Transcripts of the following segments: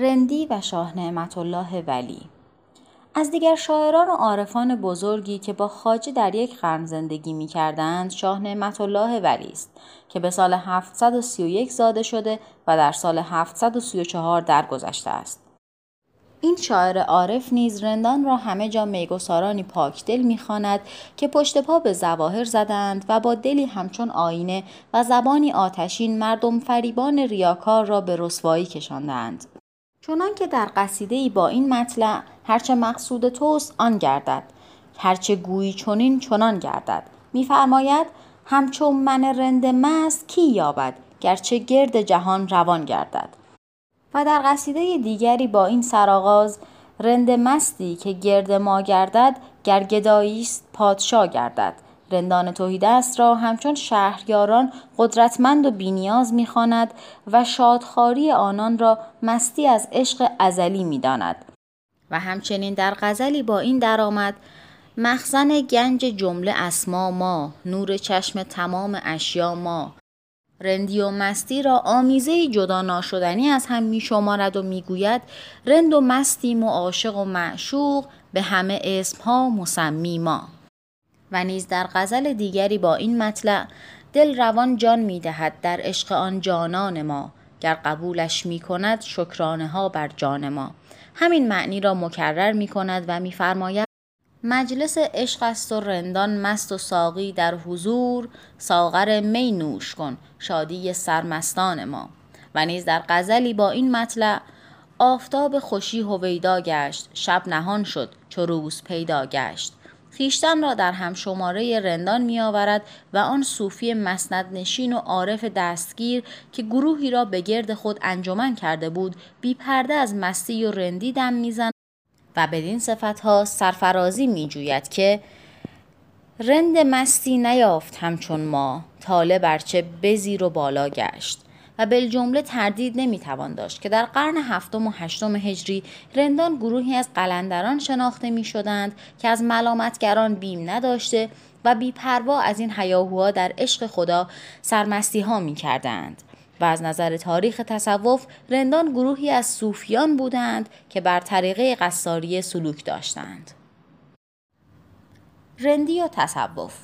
رندی و شاه نعمت الله ولی. از دیگر شاعران و عارفان بزرگی که با خواجه در یک قرن زندگی می کردند شاه نعمت الله ولی است که به سال 731 زاده شده و در سال 734 درگذشته است. این شاعر عارف نیز رندان را همه جا میگسارانی پاکدل می‌خواند که پشت پا به ظواهر زدند و با دلی همچون آینه و زبانی آتشین مردم فریبان ریاکار را به رسوایی کشاندند. چنان که در قصیده‌ای با این مطلع هرچه مقصود توست آن گردد، هرچه گویی چنین چنان گردد. می‌فرماید همچون من رند مست کی یابد گرچه گرد جهان روان گردد. و در قصیده دیگری با این سرآغاز رند مستی که گرد ما گردد گرگداییست پادشاه گردد. رندان توحیدست را همچون شهریاران قدرتمند و بینیاز می‌خواند و شادخواری آنان را مستی از عشق ازلی می‌داند. و همچنین در غزلی با این درآمد مخزن گنج جمله اسما ما، نور چشم تمام اشیا ما. رندی و مستی را آمیزه جدا ناشدنی از هم می شمارد و می گوید رند و مستیم و عاشق و معشوق به همه اسم ها مسمی ما. و نیز در غزل دیگری با این مطلع دل روان جان می دهد در عشق آن جانان ما، گر قبولش می کند شکرانه ها بر جان ما. همین معنی را مکرر می کند و می فرماید مجلس عشق است و رندان مست و ساقی در حضور، ساغر می نوش کن شادی سرمستان ما. و نیز در غزلی با این مطلع آفتاب خوشی هویدا گشت، شب نهان شد چو روز پیدا گشت. خویشتن را در همشماره رندان می آورد و آن صوفی مسندنشین و عارف دستگیر که گروهی را به گرد خود انجمن کرده بود بی پرده از مستی و رندی دم می زند و بدین صفت‌ها سرفرازی می‌جوید که رند مستی نیافت همچون ما، طالب ارچه بزیر و بالا گشت. و بالجمله تردید نمی‌توان داشت که در قرن هفتم و هشتم هجری رندان گروهی از قلندران شناخته می‌شدند که از ملامتگران بیم نداشته و بی‌پروا از این هیاهوها در عشق خدا سرمستی‌ها می‌کردند. و از نظر تاریخ تصوف رندان گروهی از صوفیان بودند که بر طریقه قصاریه سلوک داشتند. رندی و تصوف.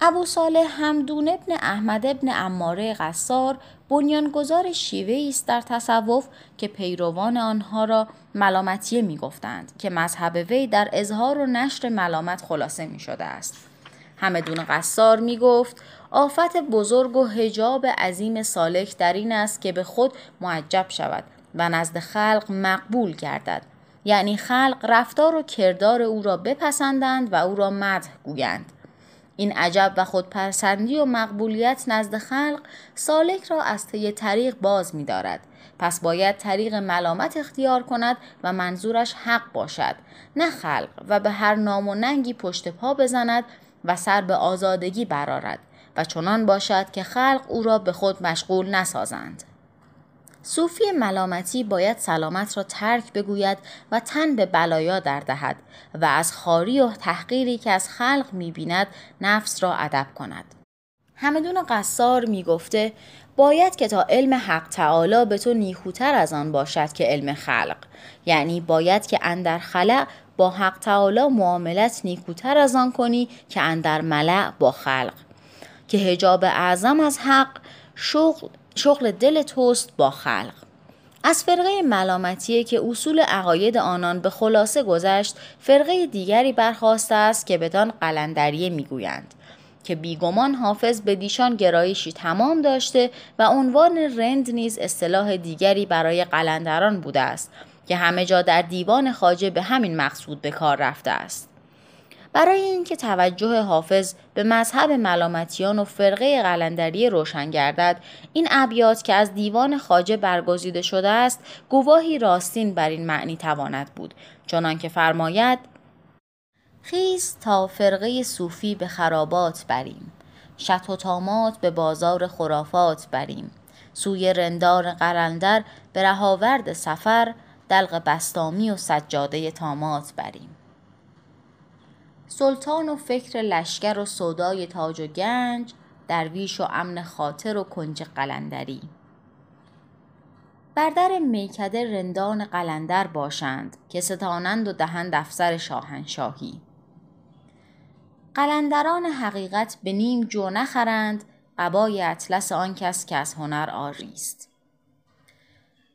ابو صالح حمدون ابن احمد ابن عماره قصار بنیانگذار شیوه‌ای است در تصوف که پیروان آنها را ملامتیه می گفتند که مذهب وی در اظهار و نشر ملامت خلاصه می شده است. حمدون قصار می گفت آفت بزرگ و حجاب عظیم سالک در این است که به خود معجب شود و نزد خلق مقبول گردد، یعنی خلق رفتار و کردار او را بپسندند و او را مدح گویند. این عجب و خودپسندی و مقبولیت نزد خلق سالک را از طی طریق باز می دارد. پس باید طریق ملامت اختیار کند و منظورش حق باشد، نه خلق و به هر نام و ننگی پشت پا بزند و سر به آزادگی برآرد و چنان باشد که خلق او را به خود مشغول نسازند. صوفی ملامتی باید سلامت را ترک بگوید و تن به بلایا در دهد و از خواری و تحقیری که از خلق می‌بیند نفس را ادب کند. همدون قصار می‌گفته باید که تا علم حق تعالی به تو نیکوتر از آن باشد که علم خلق، یعنی باید که اندر خلق با حق تعالی معاملت نیکوتر از آن کنی که اندر ملع با خلق، که حجاب اعظم از حق شغل دل توست با خلق. از فرقه ملامتیه که اصول عقاید آنان به خلاصه گذشت فرقه دیگری برخاسته است که بدان قلندریه میگویند که بیگمان حافظ به دیشان گرایشی تمام داشته و عنوان رند نیز اصطلاح دیگری برای قلندران بوده است که همه جا در دیوان خواجه به همین مقصود به کار رفته است. برای اینکه توجه حافظ به مذهب ملامتیان و فرقه قلندریه روشن گردد، این ابیات که از دیوان خواجه برگزیده شده است، گواهی راستین بر این معنی تواند بود، چنان که فرماید: خیز تا فرقه صوفی به خرابات بریم، شط و طامات به بازار خرافات بریم، سوی رندان قلندر به رهاورد سفر، دلق بسطامی و سجاده طامات بریم. سلطان و فکر لشکر و سودای تاج و گنج، درویش و امن خاطر و کنج قلندری. بر در میکده رندان قلندر باشند که ستانند و دهند افسر شاهنشاهی. قلندران حقیقت به نیم جو نخرند قبای اطلس آن کس که از هنر آریست.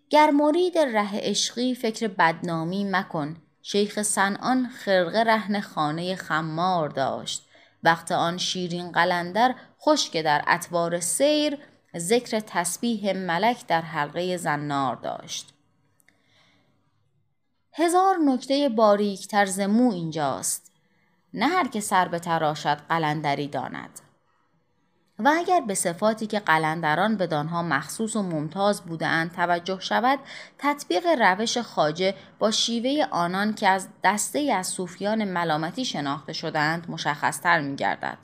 گر مرید ره عشقی فکر بدنامی مکن، شیخ صنعان خرقه رهن خانه خمار داشت، وقت آن شیرین قلندر خوش که در اطوار سیر ذکر تسبیح ملک در حلقه زنار داشت. هزار نکته باریک تر ز مو اینجاست، نه هر که سر به تراشد قلندری داند. و اگر به صفاتی که قلندران بدانها مخصوص و ممتاز بودند توجه شود، تطبیق روش خواجه با شیوه آنان که از دسته از صوفیان ملامتی شناخته شدند مشخصتر می گردد.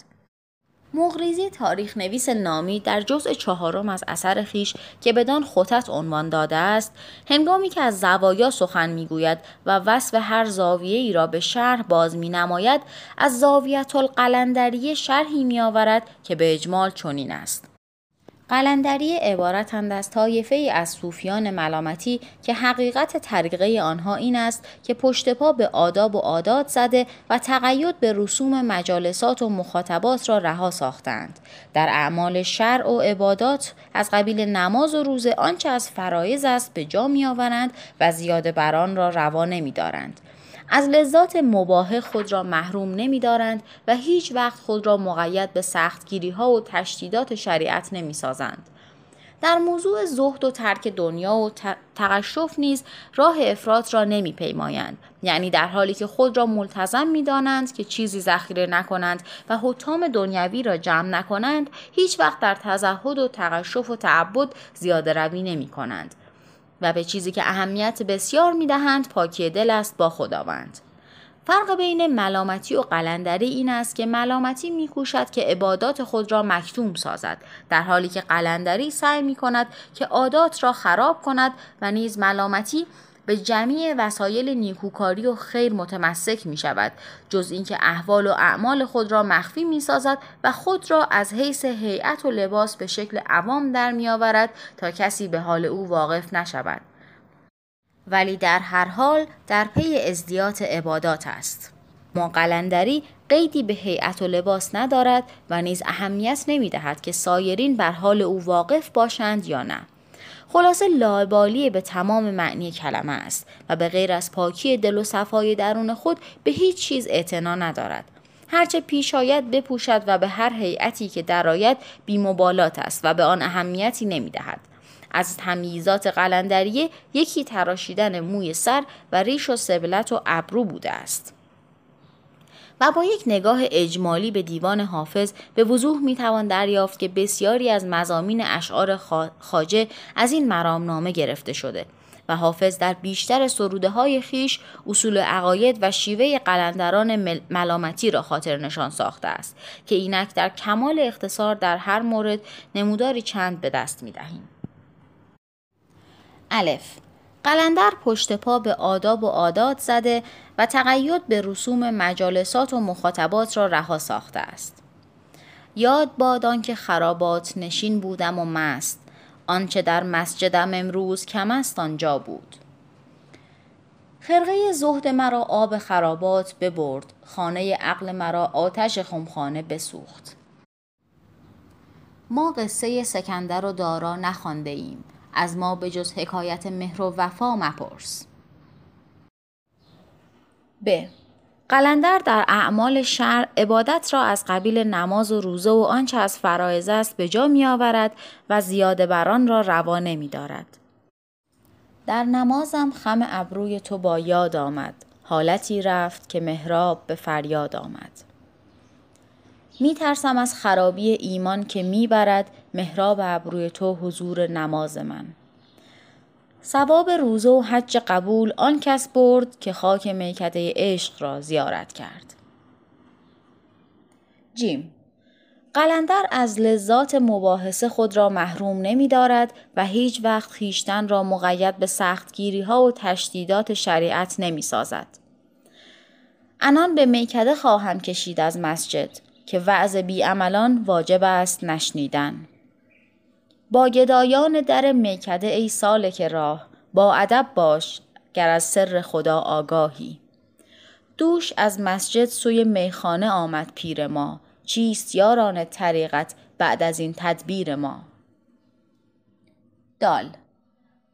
مغریزی تاریخ نویس نامی در جزء 4 از اثر خیش که بدان خطت عنوان داده است، هنگامی که از زوایا سخن میگوید و وصف هر زاویه‌ای را به شرح باز مینماید، از زاویة القلندریه شرحی میآورد که به اجمال چنین است: قلندریه عبارتند از طایفه‌ای از صوفیان ملامتی که حقیقت طریقه آنها این است که پشت پا به آداب و عادات زده و تقید به رسوم مجالسات و مخاطبات را رها ساختند. در اعمال شرع و عبادات از قبیل نماز و روزه آنچه از فرایض است به جا می‌آورند و زیاده بر آن را روا نمی‌دارند. از لذات مباح خود را محروم نمی‌دارند و هیچ وقت خود را مقید به سختگیری‌ها و تشدیدات شریعت نمی‌سازند. در موضوع زهد و ترک دنیا و تقشف نیز راه افراط را نمی‌پیمایند، یعنی در حالی که خود را ملتزم می‌دانند که چیزی ذخیره نکنند و حطام دنیوی را جمع نکنند، هیچ وقت در تزهد و تقشف و تعبد زیاده روی نمی‌کنند و به چیزی که اهمیت بسیار می‌دهند پاکی دل است با خداوند. فرق بین ملامتی و قلندری این است که ملامتی می‌کوشد که عبادات خود را مکتوم سازد، در حالی که قلندری سعی می‌کند که عادات را خراب کند و نیز ملامتی به جمیع وسایل نیکوکاری و خیر متمسک می‌شود، جز اینکه احوال و اعمال خود را مخفی می‌سازد و خود را از حیث هیئت و لباس به شکل عوام در می‌آورد تا کسی به حال او واقف نشود، ولی در هر حال در پی ازدیات عبادات است. ما قلندری قیدی به هیئت و لباس ندارد و نیز اهمیت نمی‌دهد که سایرین بر حال او واقف باشند یا نه. خلاصه لاابالی به تمام معنی کلمه است و به غیر از پاکی دل و صفای درون خود به هیچ چیز اعتنا ندارد. هرچه پیش آید بپوشد و به هر هیئتی که درآید بی‌مبالات است و به آن اهمیتی نمی‌دهد. از تمییزات قلندریه یکی تراشیدن موی سر و ریش و سبلت و ابرو بوده است. و با یک نگاه اجمالی به دیوان حافظ به وضوح میتوان دریافت که بسیاری از مضامین اشعار خواجه از این مرامنامه گرفته شده و حافظ در بیشتر سروده های خیش اصول عقاید و شیوه قلندران ملامتی را خاطر نشان ساخته است که اینک در کمال اختصار در هر مورد نموداری چند به دست میدهیم. الف، قلندر پشت پا به آداب و عادات زده و تقید به رسوم مجالسات و مخاطبات را رها ساخته است. یاد باد آن که خرابات نشین بودم و مست، آنچه در مسجدم امروز کم است آنجا بود. خرقه زهد مرا آب خرابات ببرد، خانه عقل مرا آتش خمخانه بسوخت. ما قصه سکندر و دارا نخوانده ایم، از ما به جز حکایت مهر و وفا مپرس. ب، قلندر در اعمال شرع عبادت را از قبیل نماز و روزه و آنچه از فرایض است به جا می آورد و زیاده بر آن را روا نمی دارد. در نمازم خم ابروی تو با یاد آمد، حالتی رفت که محراب به فریاد آمد. می ترسم از خرابی ایمان که می برد محراب ابروی تو حضور نماز من. ثواب روزه و حج قبول آن کس برد که خاک میکده عشق را زیارت کرد. جیم، قلندر از لذات مباحثه خود را محروم نمی دارد و هیچ وقت خویشتن را مقید به سختگیری ها و تشدیدات شریعت نمی سازد. آنان به میکده خواهم کشید از مسجد که وعظ بیعملان واجب است نشنیدن. با گدایان در میکده ای سالک راه، با ادب باش گر از سر خدا آگاهی. دوش از مسجد سوی میخانه آمد پیر ما، چیست یاران طریقت بعد از این تدبیر ما؟ دال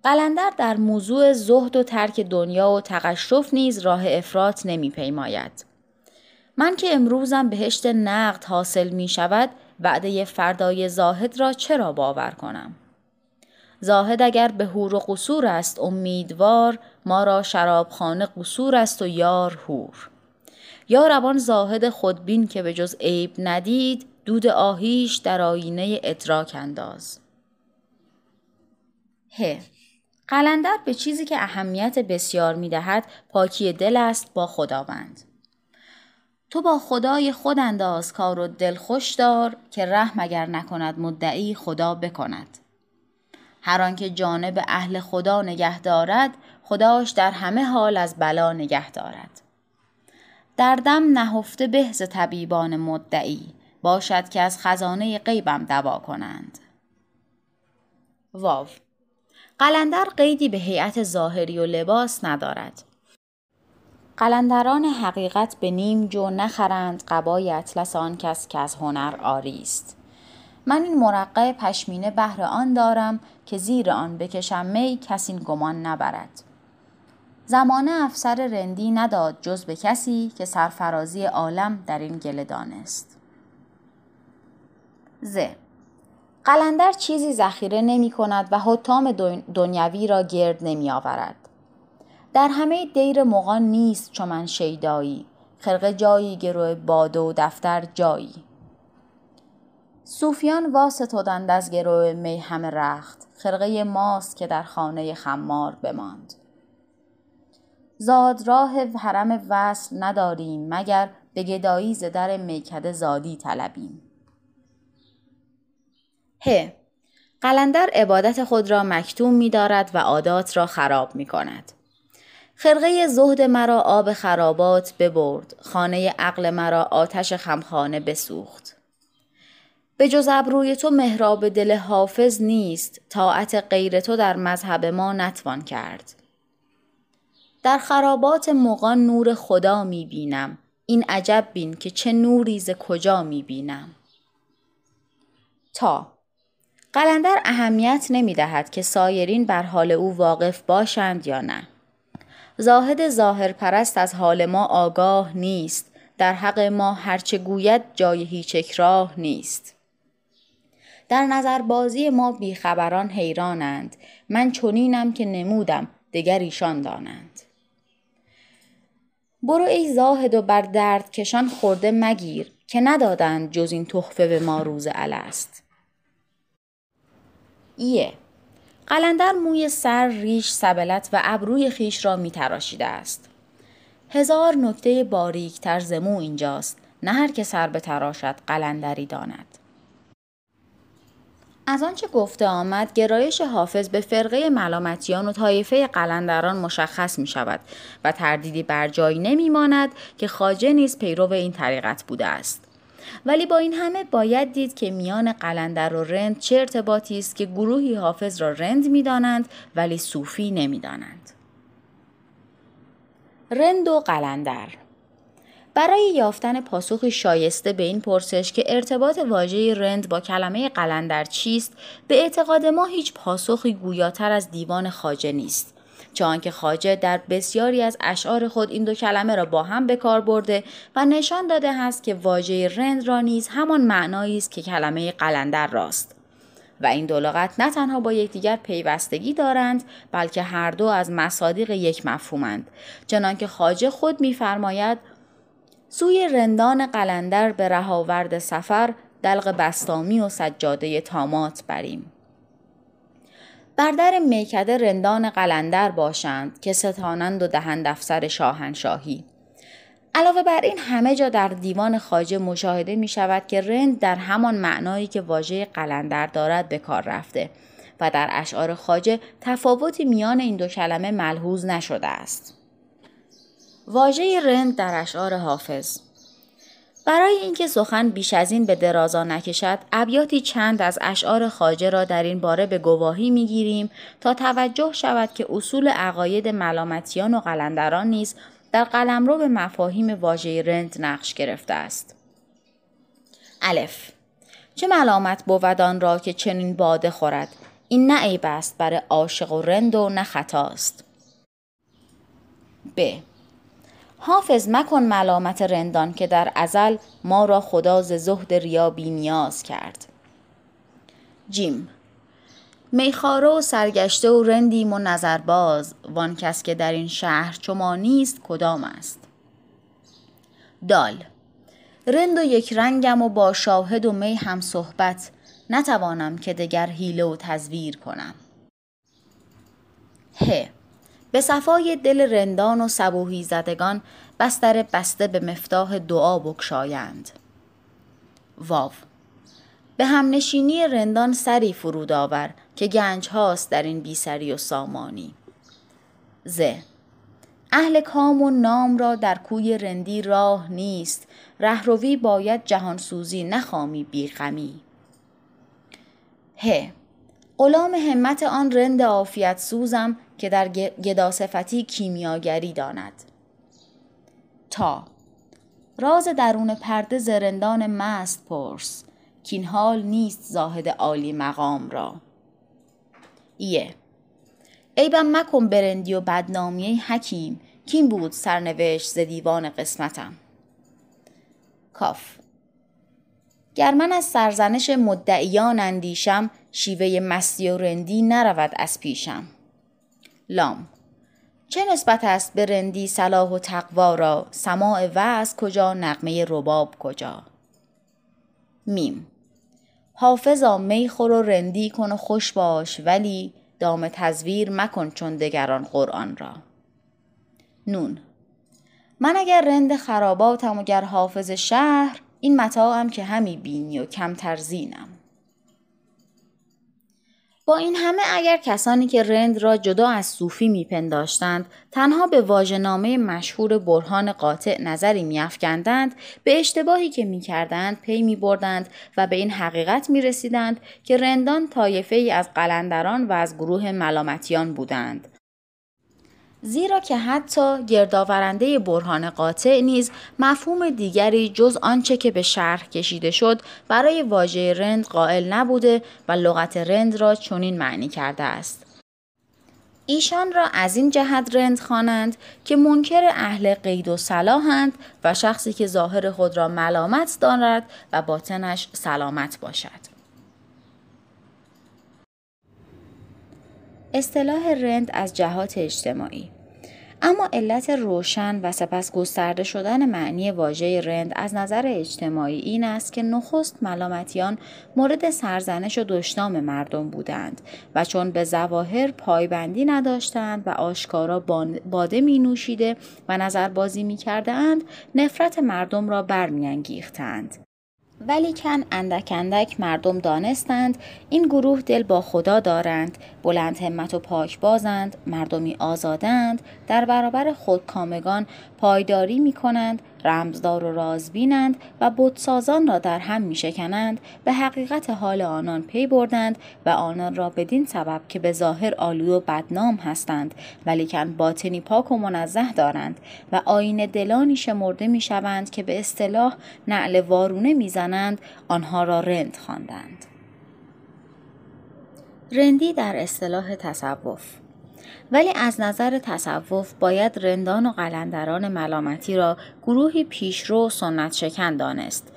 قلندر در موضوع زهد و ترک دنیا و تقشف نیز راه افراط نمی پیماید. من که امروزم بهشت نقد حاصل می شود، وعده فردای زاهد را چرا باور کنم؟ زاهد اگر به حور و قصور است امیدوار، ما را شرابخانه قصور است و یار حور. یا روان زاهد خودبین که به جز عیب ندید، دود آهیش در آینه ادراک انداز. قلندر به چیزی که اهمیت بسیار می دهد پاکی دل است با خداوند. تو با خدای خود انداز کار و دل خوش دار، که رحم اگر نکند مدعی خدا بکند. هر آن که جانب اهل خدا نگه دارد، خداش در همه حال از بلا نگه دارد. در دم نهفته به ز طبیبان مدعی، باشد که از خزانه غیبم دوا کنند. واو قلندر قیدی به هیئت ظاهری و لباس ندارد. قلندران حقیقت به نیم جو نخرند قبای اطلس آن کس که از هنر عاری است. من این مرقع پشمینه بهر آن دارم که زیر آن بکشم می کسی گمان نبرد. زمانه افسر رندی نداد جز به کسی که سرفرازی عالم در این گله دانست. قلندر چیزی ذخیره نمی کند و حطام دنیوی را گرد نمی آورد. در همه دیر مغان نیست چون من شیدایی، خرقه جایی گروه باده و دفتر جایی. صوفیان واسطودند از گروه می همه رخت، خرقه ماست که در خانه خمار بماند. زاد راه حرم وصل نداریم، مگر به گدایی ز در میکده زادی طلبیم. قلندر عبادت خود را مکتوم می دارد و عادات را خراب می کند. خرقه زهد مرا آب خرابات ببرد، خانه عقل مرا آتش خمخانه بسوخت. به جز ابروی تو محراب دل حافظ نیست، طاعت غیر تو در مذهب ما نتوان کرد. در خرابات مغان نور خدا می بینم، این عجب بین که چه نوری ز کجا می بینم. قلندر اهمیت نمی دهد که سایرین بر حال او واقف باشند یا نه. زاهد ظاهر پرست از حال ما آگاه نیست، در حق ما هرچه گوید جای هیچ اکراه نیست. در نظر بازی ما بیخبران حیرانند، من چنینم که نمودم دگر ایشان دانند. برو ای زاهد و بر درد کشان خورده مگیر، که ندادند جز این تحفه به ما روز الست. قلندر موی سر، ریش، سبلت و ابروی خیش را می تراشیده است. هزار نکته باریک تر ز مو اینجاست، نه هر که سر به تراشد قلندری داند. از آنچه گفته آمد، گرایش حافظ به فرقه ملامتیان و طایفه قلندران مشخص می شود و تردیدی بر جای نمی ماند که خواجه نیز پیرو این طریقت بوده است. ولی با این همه باید دید که میان قلندر و رند چه ارتباطی است که گروهی حافظ را رند می دانند ولی صوفی نمی دانند. رند و قلندر برای یافتن پاسخی شایسته به این پرسش که ارتباط واژه رند با کلمه قلندر چیست، به اعتقاد ما هیچ پاسخی گویاتر از دیوان خواجه نیست. چون که خواجه در بسیاری از اشعار خود این دو کلمه را با هم به کار برده و نشان داده است که واژه رند را نیز همان معنایی است که کلمه قلندر راست و این دو لغت نه تنها با یکدیگر پیوستگی دارند، بلکه هر دو از مصادیق یک مفهومند، چنانکه خواجه خود می‌فرماید: سوی رندان قلندر به رهاورد سفر، دلق بسطامی و سجاده طامات بریم. بر در میکده رندان قلندر باشند که ستانند و دهند افسر شاهنشاهی. علاوه بر این همه جا در دیوان خواجه مشاهده می شود که رند در همان معنایی که واژه قلندر دارد به کار رفته و در اشعار خواجه تفاوتی میان این دو کلمه ملحوظ نشده است. واژه رند در اشعار حافظ برای اینکه سخن بیش از این به درازا نکشد، ابیاتی چند از اشعار خواجه را در این باره به گواهی می‌گیریم تا توجه شود که اصول عقاید ملامتیان و قلندران نیز در قلمرو به مفاهیم واژه رند نقش گرفته است. الف، چه ملامت بودان را که چنین باده خورد، این نه عیب است برای عاشق و رند و نه خطا است. ب، حافظ مکن ملامت رندان که در ازل ما را خدا ز زهد ریا بی نیاز کرد. جیم، میخاره و سرگشته و رندیم و نظرباز، وان کس که در این شهر چو ما نیست کدام است. دال، رند و یک رنگم و با شاهد و می هم صحبت، نتوانم که دگر حیله و تزویر کنم. ه، به صفای دل رندان و صبوحی زدگان، بستر بسته به مفتاح دعا بکشایند. واو، به همنشینی رندان سری فرود آور که گنج هاست در این بیسری و سامانی. ز، اهل کام و نام را در کوی رندی راه نیست، رهروی باید جهانسوزی نخامی بیغمی. ه، غلام همت آن رند عافیت سوزم که در گداصفتی کیمیاگری داند. تا، راز درون پرده زرندان مست پرس، کین حال نیست زاهد عالی مقام را. ایه، عیبم مکن برندی و بدنامی حکیم، کین بود سرنوشت ز دیوان قسمتم. کاف، گر من از سرزنش مدعیان اندیشم، شیوه مستی و رندی نرود از پیشم. لام، چه نسبت است به رندی صلاح و تقوا را، سماع وعظ کجا نغمه رباب کجا. میم، حافظا می خور و رندی کن و خوش باش، ولی دام تزویر مکن چون دگران قرآن را. نون، من اگر رند خراباتم و گر حافظ شهر، این متاعم که همی بینی و کم ترزینم. با این همه اگر کسانی که رند را جدا از صوفی میپنداشتند تنها به واژه‌نامه مشهور برهان قاطع نظری میافکندند، به اشتباهی که میکردند پی میبردند و به این حقیقت میرسیدند که رندان طایفه‌ای از قلندران و از گروه ملامتیان بودند، زیرا که حتی گردآورنده برهان قاطع نیز مفهوم دیگری جز آنچه که به شرح کشیده شد برای واژه رند قائل نبوده و لغت رند را چنین معنی کرده است. ایشان را از این جهت رند خوانند که منکر اهل قید و صلاحند و شخصی که ظاهر خود را ملامت داند و باطنش سلامت باشد. اصطلاح رند از جهات اجتماعی، اما علت روشن و سپس گسترده شدن معنی واژه رند از نظر اجتماعی این است که نخست ملامتیان مورد سرزنش و دشنام مردم بودند و چون به ظواهر پایبندی نداشتند و آشکارا باده می نوشیده و نظربازی می کردند، نفرت مردم را برمی انگیختند. ولیکن اندک اندک مردم دانستند این گروه دل با خدا دارند، بلند همت و پاک بازند، مردمی آزادند، در برابر خودکامگان پایداری می کنند، رمزدار و رازبینند و بتسازان را در هم می شکنند، به حقیقت حال آنان پی بردند و آنان را بدین سبب که به ظاهر آلود و بدنام هستند ولیکن باطنی پاک و منزه دارند و آینه دلانی شمرده می شوند که به اصطلاح نعل وارونه می زنند، آنها را رند خواندند. رندی در اصطلاح تصوف، ولی از نظر تصوف باید رندان و قلندران ملامتی را گروهی پیشرو و سنت شکن دانست،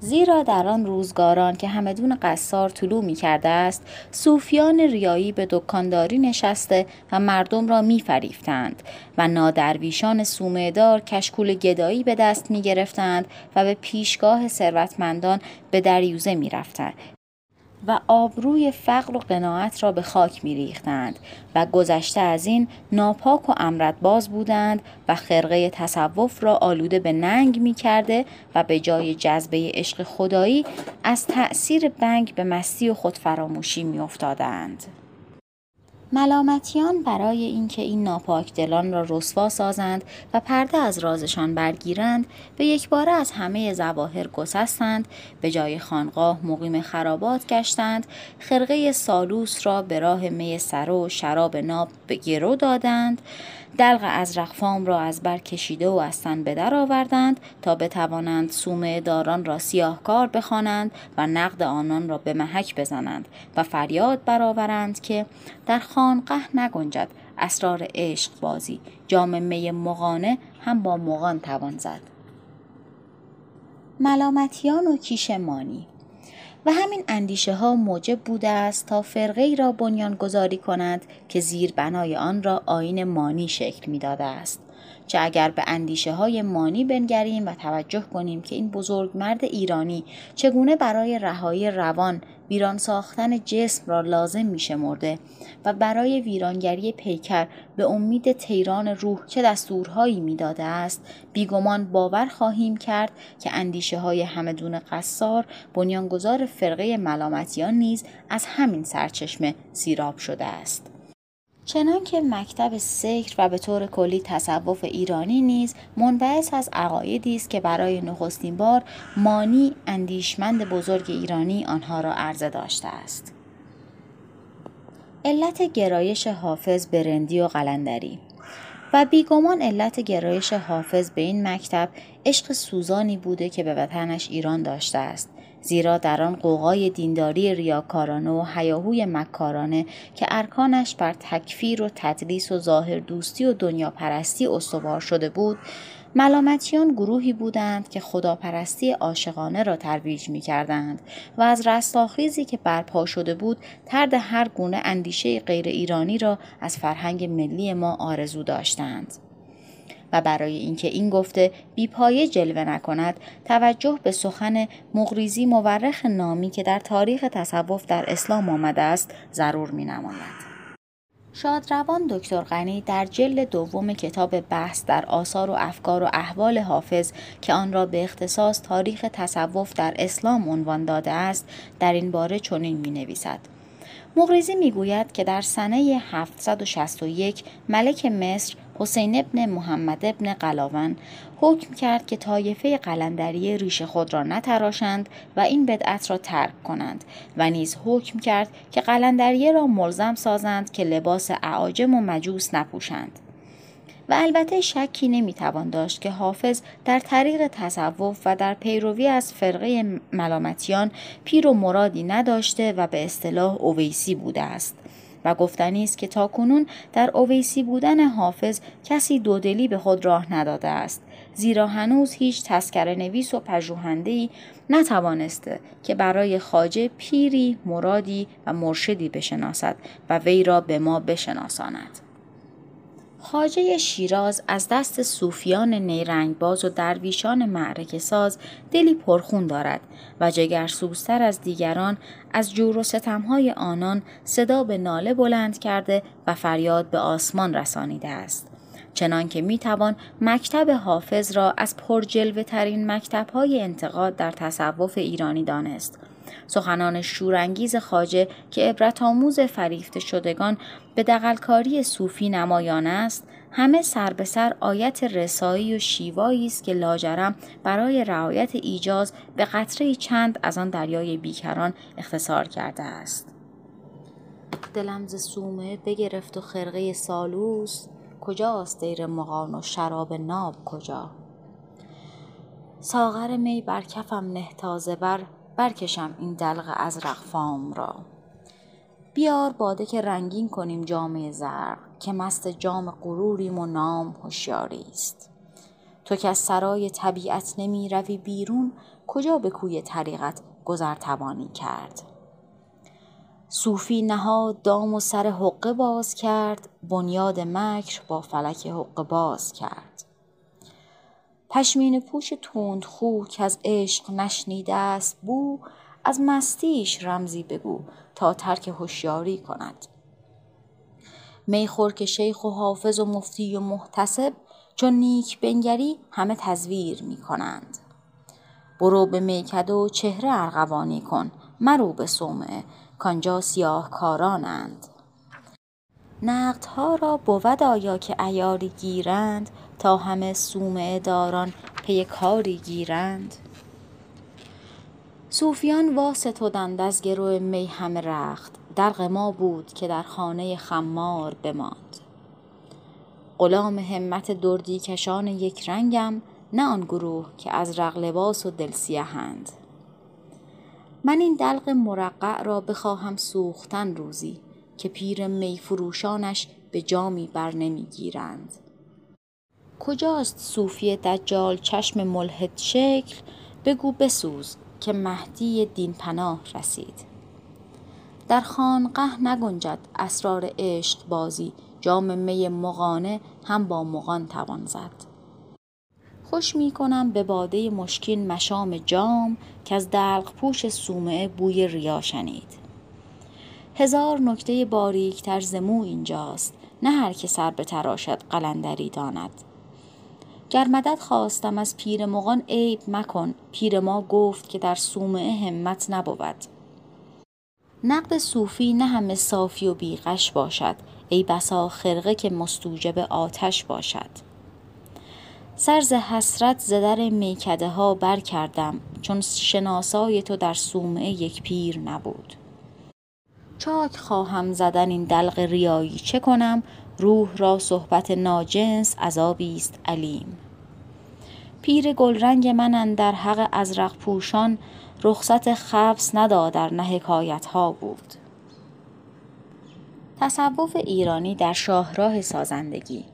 زیرا در آن روزگاران که همدون قصار طلوع می کرده است صوفیان ریایی به دکانداری نشسته و مردم را می فریفتند و نادرویشان صومعه‌دار کشکول گدایی به دست می گرفتند و به پیشگاه ثروتمندان به دریوزه می رفتند و آبروی فقر و قناعت را به خاک می ریختند و گذشته از این ناپاک و امردباز بودند و خرقه تصوف را آلوده به ننگ می کرده و به جای جذبه عشق خدایی از تأثیر بنگ به مستی و خودفراموشی می افتادند. ملامتیان برای اینکه این ناپاکدلان را رسوا سازند و پرده از رازشان برگیرند، به یکباره از همه ظواهر گسستند، به جای خانقاه مقیم خرابات گشتند، خرقه سالوس را به راه می سره و شراب ناب به گرو دادند، دلق ازرق فام را از بر کشیده و از تن به در آوردند تا بتوانند صومعه داران را سیاهکار بخوانند و نقد آنان را به محک بزنند و فریاد برآورند که در خانقه نگنجد اسرار عشق بازی، جام می مغانه هم با مغان توان زد. ملامتیان و کیش مانی و همین اندیشه ها موجب بوده است تا فرقه‌ای را بنیان گذاری کنند که زیر بنای آن را آیین مانی شکل می داده است. چه اگر به اندیشه های مانی بنگریم و توجه کنیم که این بزرگمرد ایرانی چگونه برای رهایی روان ویران ساختن جسم را لازم می شمرده و برای ویرانگری پیکر به امید طیران روح چه دستورهایی می داده است، بیگمان باور خواهیم کرد که اندیشه های همدون قصار بنیانگذار فرقه ملامتیان نیز از همین سرچشمه سیراب شده است. چنانکه مکتب سکر و به طور کلی تصوف ایرانی نیز منبعث از عقایدی است که برای نخستین بار مانی اندیشمند بزرگ ایرانی آنها را عرضه داشته است. علت گرایش حافظ به رندی و قلندری و بیگمان علت گرایش حافظ به این مکتب عشق سوزانی بوده که به وطنش ایران داشته است، زیرا در آن قوقای دینداری ریاکارانه و هیاهوی مکارانه که ارکانش بر تکفیر و تدلیس و ظاهر دوستی و دنیا پرستی استوار شده بود، ملامتیان گروهی بودند که خداپرستی عاشقانه را ترویج می کردند و از رستاخیزی که برپا شده بود طرد هر گونه اندیشه غیر ایرانی را از فرهنگ ملی ما آرزو داشتند. و برای اینکه این گفته بی‌پایه جلوه نکند، توجه به سخن مقریزی مورخ نامی که در تاریخ تصوف در اسلام آمده است ضرور می‌نماید. شادروان دکتر غنی در جلد دوم کتاب بحث در آثار و افکار و احوال حافظ که آن را به اختصاص تاریخ تصوف در اسلام عنوان داده است، در این باره چنین می‌نویسد: مقریزی میگوید که در سنه 761 ملک مصر حسین ابن محمد ابن قلاوند حکم کرد که طایفه قلندری ریش خود را نتراشند و این بدعت را ترک کنند و نیز حکم کرد که قلندریه را ملزم سازند که لباس اعاجم و مجوس نپوشند. و البته شکی نمیتوان داشت که حافظ در طریق تصوف و در پیروی از فرقه ملامتیان پیر و مرادی نداشته و به اصطلاح اویسی بوده است و گفتنی است که تاکنون در اویسی بودن حافظ کسی دودلی به خود راه نداده است، زیرا هنوز هیچ تذکره نویس و پژوهنده‌ای نتوانسته که برای خواجه پیری، مرادی و مرشدی بشناسد و وی را به ما بشناساند. خواجه شیراز از دست صوفیان نیرنگباز و درویشان معرکه ساز دلی پرخون دارد و جگرسوزتر از دیگران از جور و ستمهای آنان صدا به ناله بلند کرده و فریاد به آسمان رسانیده است. چنان که می توان مکتب حافظ را از پرجلوه ترین مکتب‌های انتقاد در تصوف ایرانی دانست. سخنان شورانگیز خواجه که عبرت‌آموز فریفته شدگان به دغلکاری صوفی نمایان است، همه سر به سر آیت رسایی و شیوایی است که لاجرم برای رعایت ایجاز به قطره‌ای چند از آن دریای بیکران اختصار کرده است. دلم ز صومعه بگرفت و خرقه سالوس، کجاست دیر مغان و شراب ناب کجا؟ ساغر می بر کفم نه تازه برکشم این دلق ازرق فام را، بیار باده که رنگین کنیم جام زرق، که مست جام غروریم و نام هوشیاری است. تو که از سرای طبیعت نمی روی بیرون، کجا به کوی طریقت گذر توانی کرد؟ صوفی نهاد دام و سر حقه باز کرد، بنیاد مکر با فلک حقه باز کرد. پشمین پوش تندخو که از عشق نشنیده است بو، از مستیش رمزی بگو تا ترک هوشیاری کند. میخور که شیخ و حافظ و مفتی و محتسب، چون نیک بنگری همه تزویر می کنند. برو به میکده و چهره ارغوانی کن، مرو به صومعه کانجا سیاه کارانند. نقدها را بود آیا که عیاری گیرند تا همه صومعه داران پی کاری گیرند. صوفیان واسطودند از گروه می همه رخت، درق ما بود که در خانه خمار بماند. غلام همت دردی کشان یک رنگم، نه آن گروه که از رق لباس و دل سیاهند. من این دلق مرقع را بخواهم سوختن روزی که پیر می فروشانش به جامی بر نمی گیرند. کجاست صوفی دجال چشم ملحد شکل؟ بگو بسوز که مهدی دین پناه رسید. در خانقه نگنجد اسرار عشق بازی، جام می مغانه هم با مغان توان زد. خوش می کنم به باده مشکین مشام جام، که از دلق پوش صومعه بوی ریا شنید. هزار نکته باریک تر ز مو اینجاست، نه هر که سر به تراشد قلندری داند. گر مدد خواستم از پیر مغان عیب مکن، پیر ما گفت که در صومعه همت نبود. نقد صوفی نه همه صافی و بیغش باشد، ای بسا خرقه که مستوجب آتش باشد. سر ز حسرت ز در میکده ها بر کردم، چون شناسای تو در صومعه یک پیر نبود. چاک خواهم زدن این دلق ریایی چه کنم، روح را صحبت ناجنس عذابی است علیم. پیر گلرنگ من اندر حق ازرق پوشان، رخصت خبس ندادر نه حکایت ها بود. تصوف ایرانی در شاهراه سازندگی.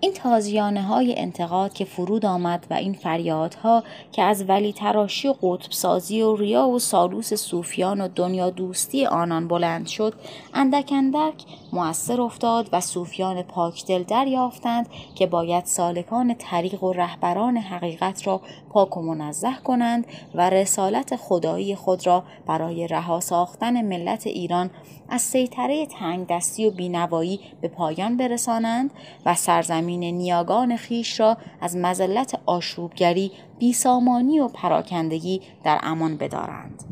این تازیانه های انتقاد که فرود آمد و این فریادها که از ولی تراشی و قطب سازی و ریا و سالوس صوفیان و دنیا دوستی آنان بلند شد، اندک اندک مؤثر افتاد و صوفیان پاکدل دریافتند که باید سالکان طریق و رهبران حقیقت را پاک و منزه کنند و رسالت خدایی خود را برای رها ساختن ملت ایران از سیطره تنگ دستی و بینوایی به پایان برسانند و سرزمین نیاگان خیش را از مذلت آشوبگری، بیسامانی و پراکندگی در امان بدارند.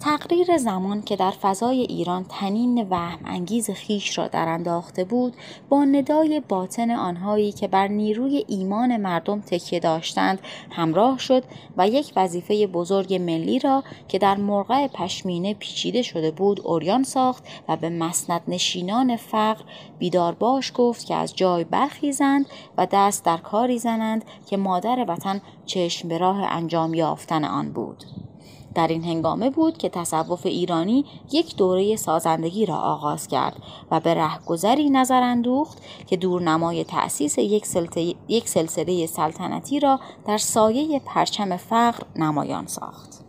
تقریر زمان که در فضای ایران طنین وهم انگیز خیش را درانداخته بود، با ندای باطن آنهایی که بر نیروی ایمان مردم تکیه داشتند همراه شد و یک وظیفه بزرگ ملی را که در مرقع پشمینه پیچیده شده بود عریان ساخت و به مسند نشینان فقر بیدار باش گفت که از جای برخیزند و دست در کاری زنند که مادر وطن چشم به راه انجام یافتن آن بود. در این هنگامه بود که تصوف ایرانی یک دوره سازندگی را آغاز کرد و به رهگذری نظر اندوخت که دورنمای تأسیس یک سلسله سلطنتی را در سایه پرچم فقر نمایان ساخت.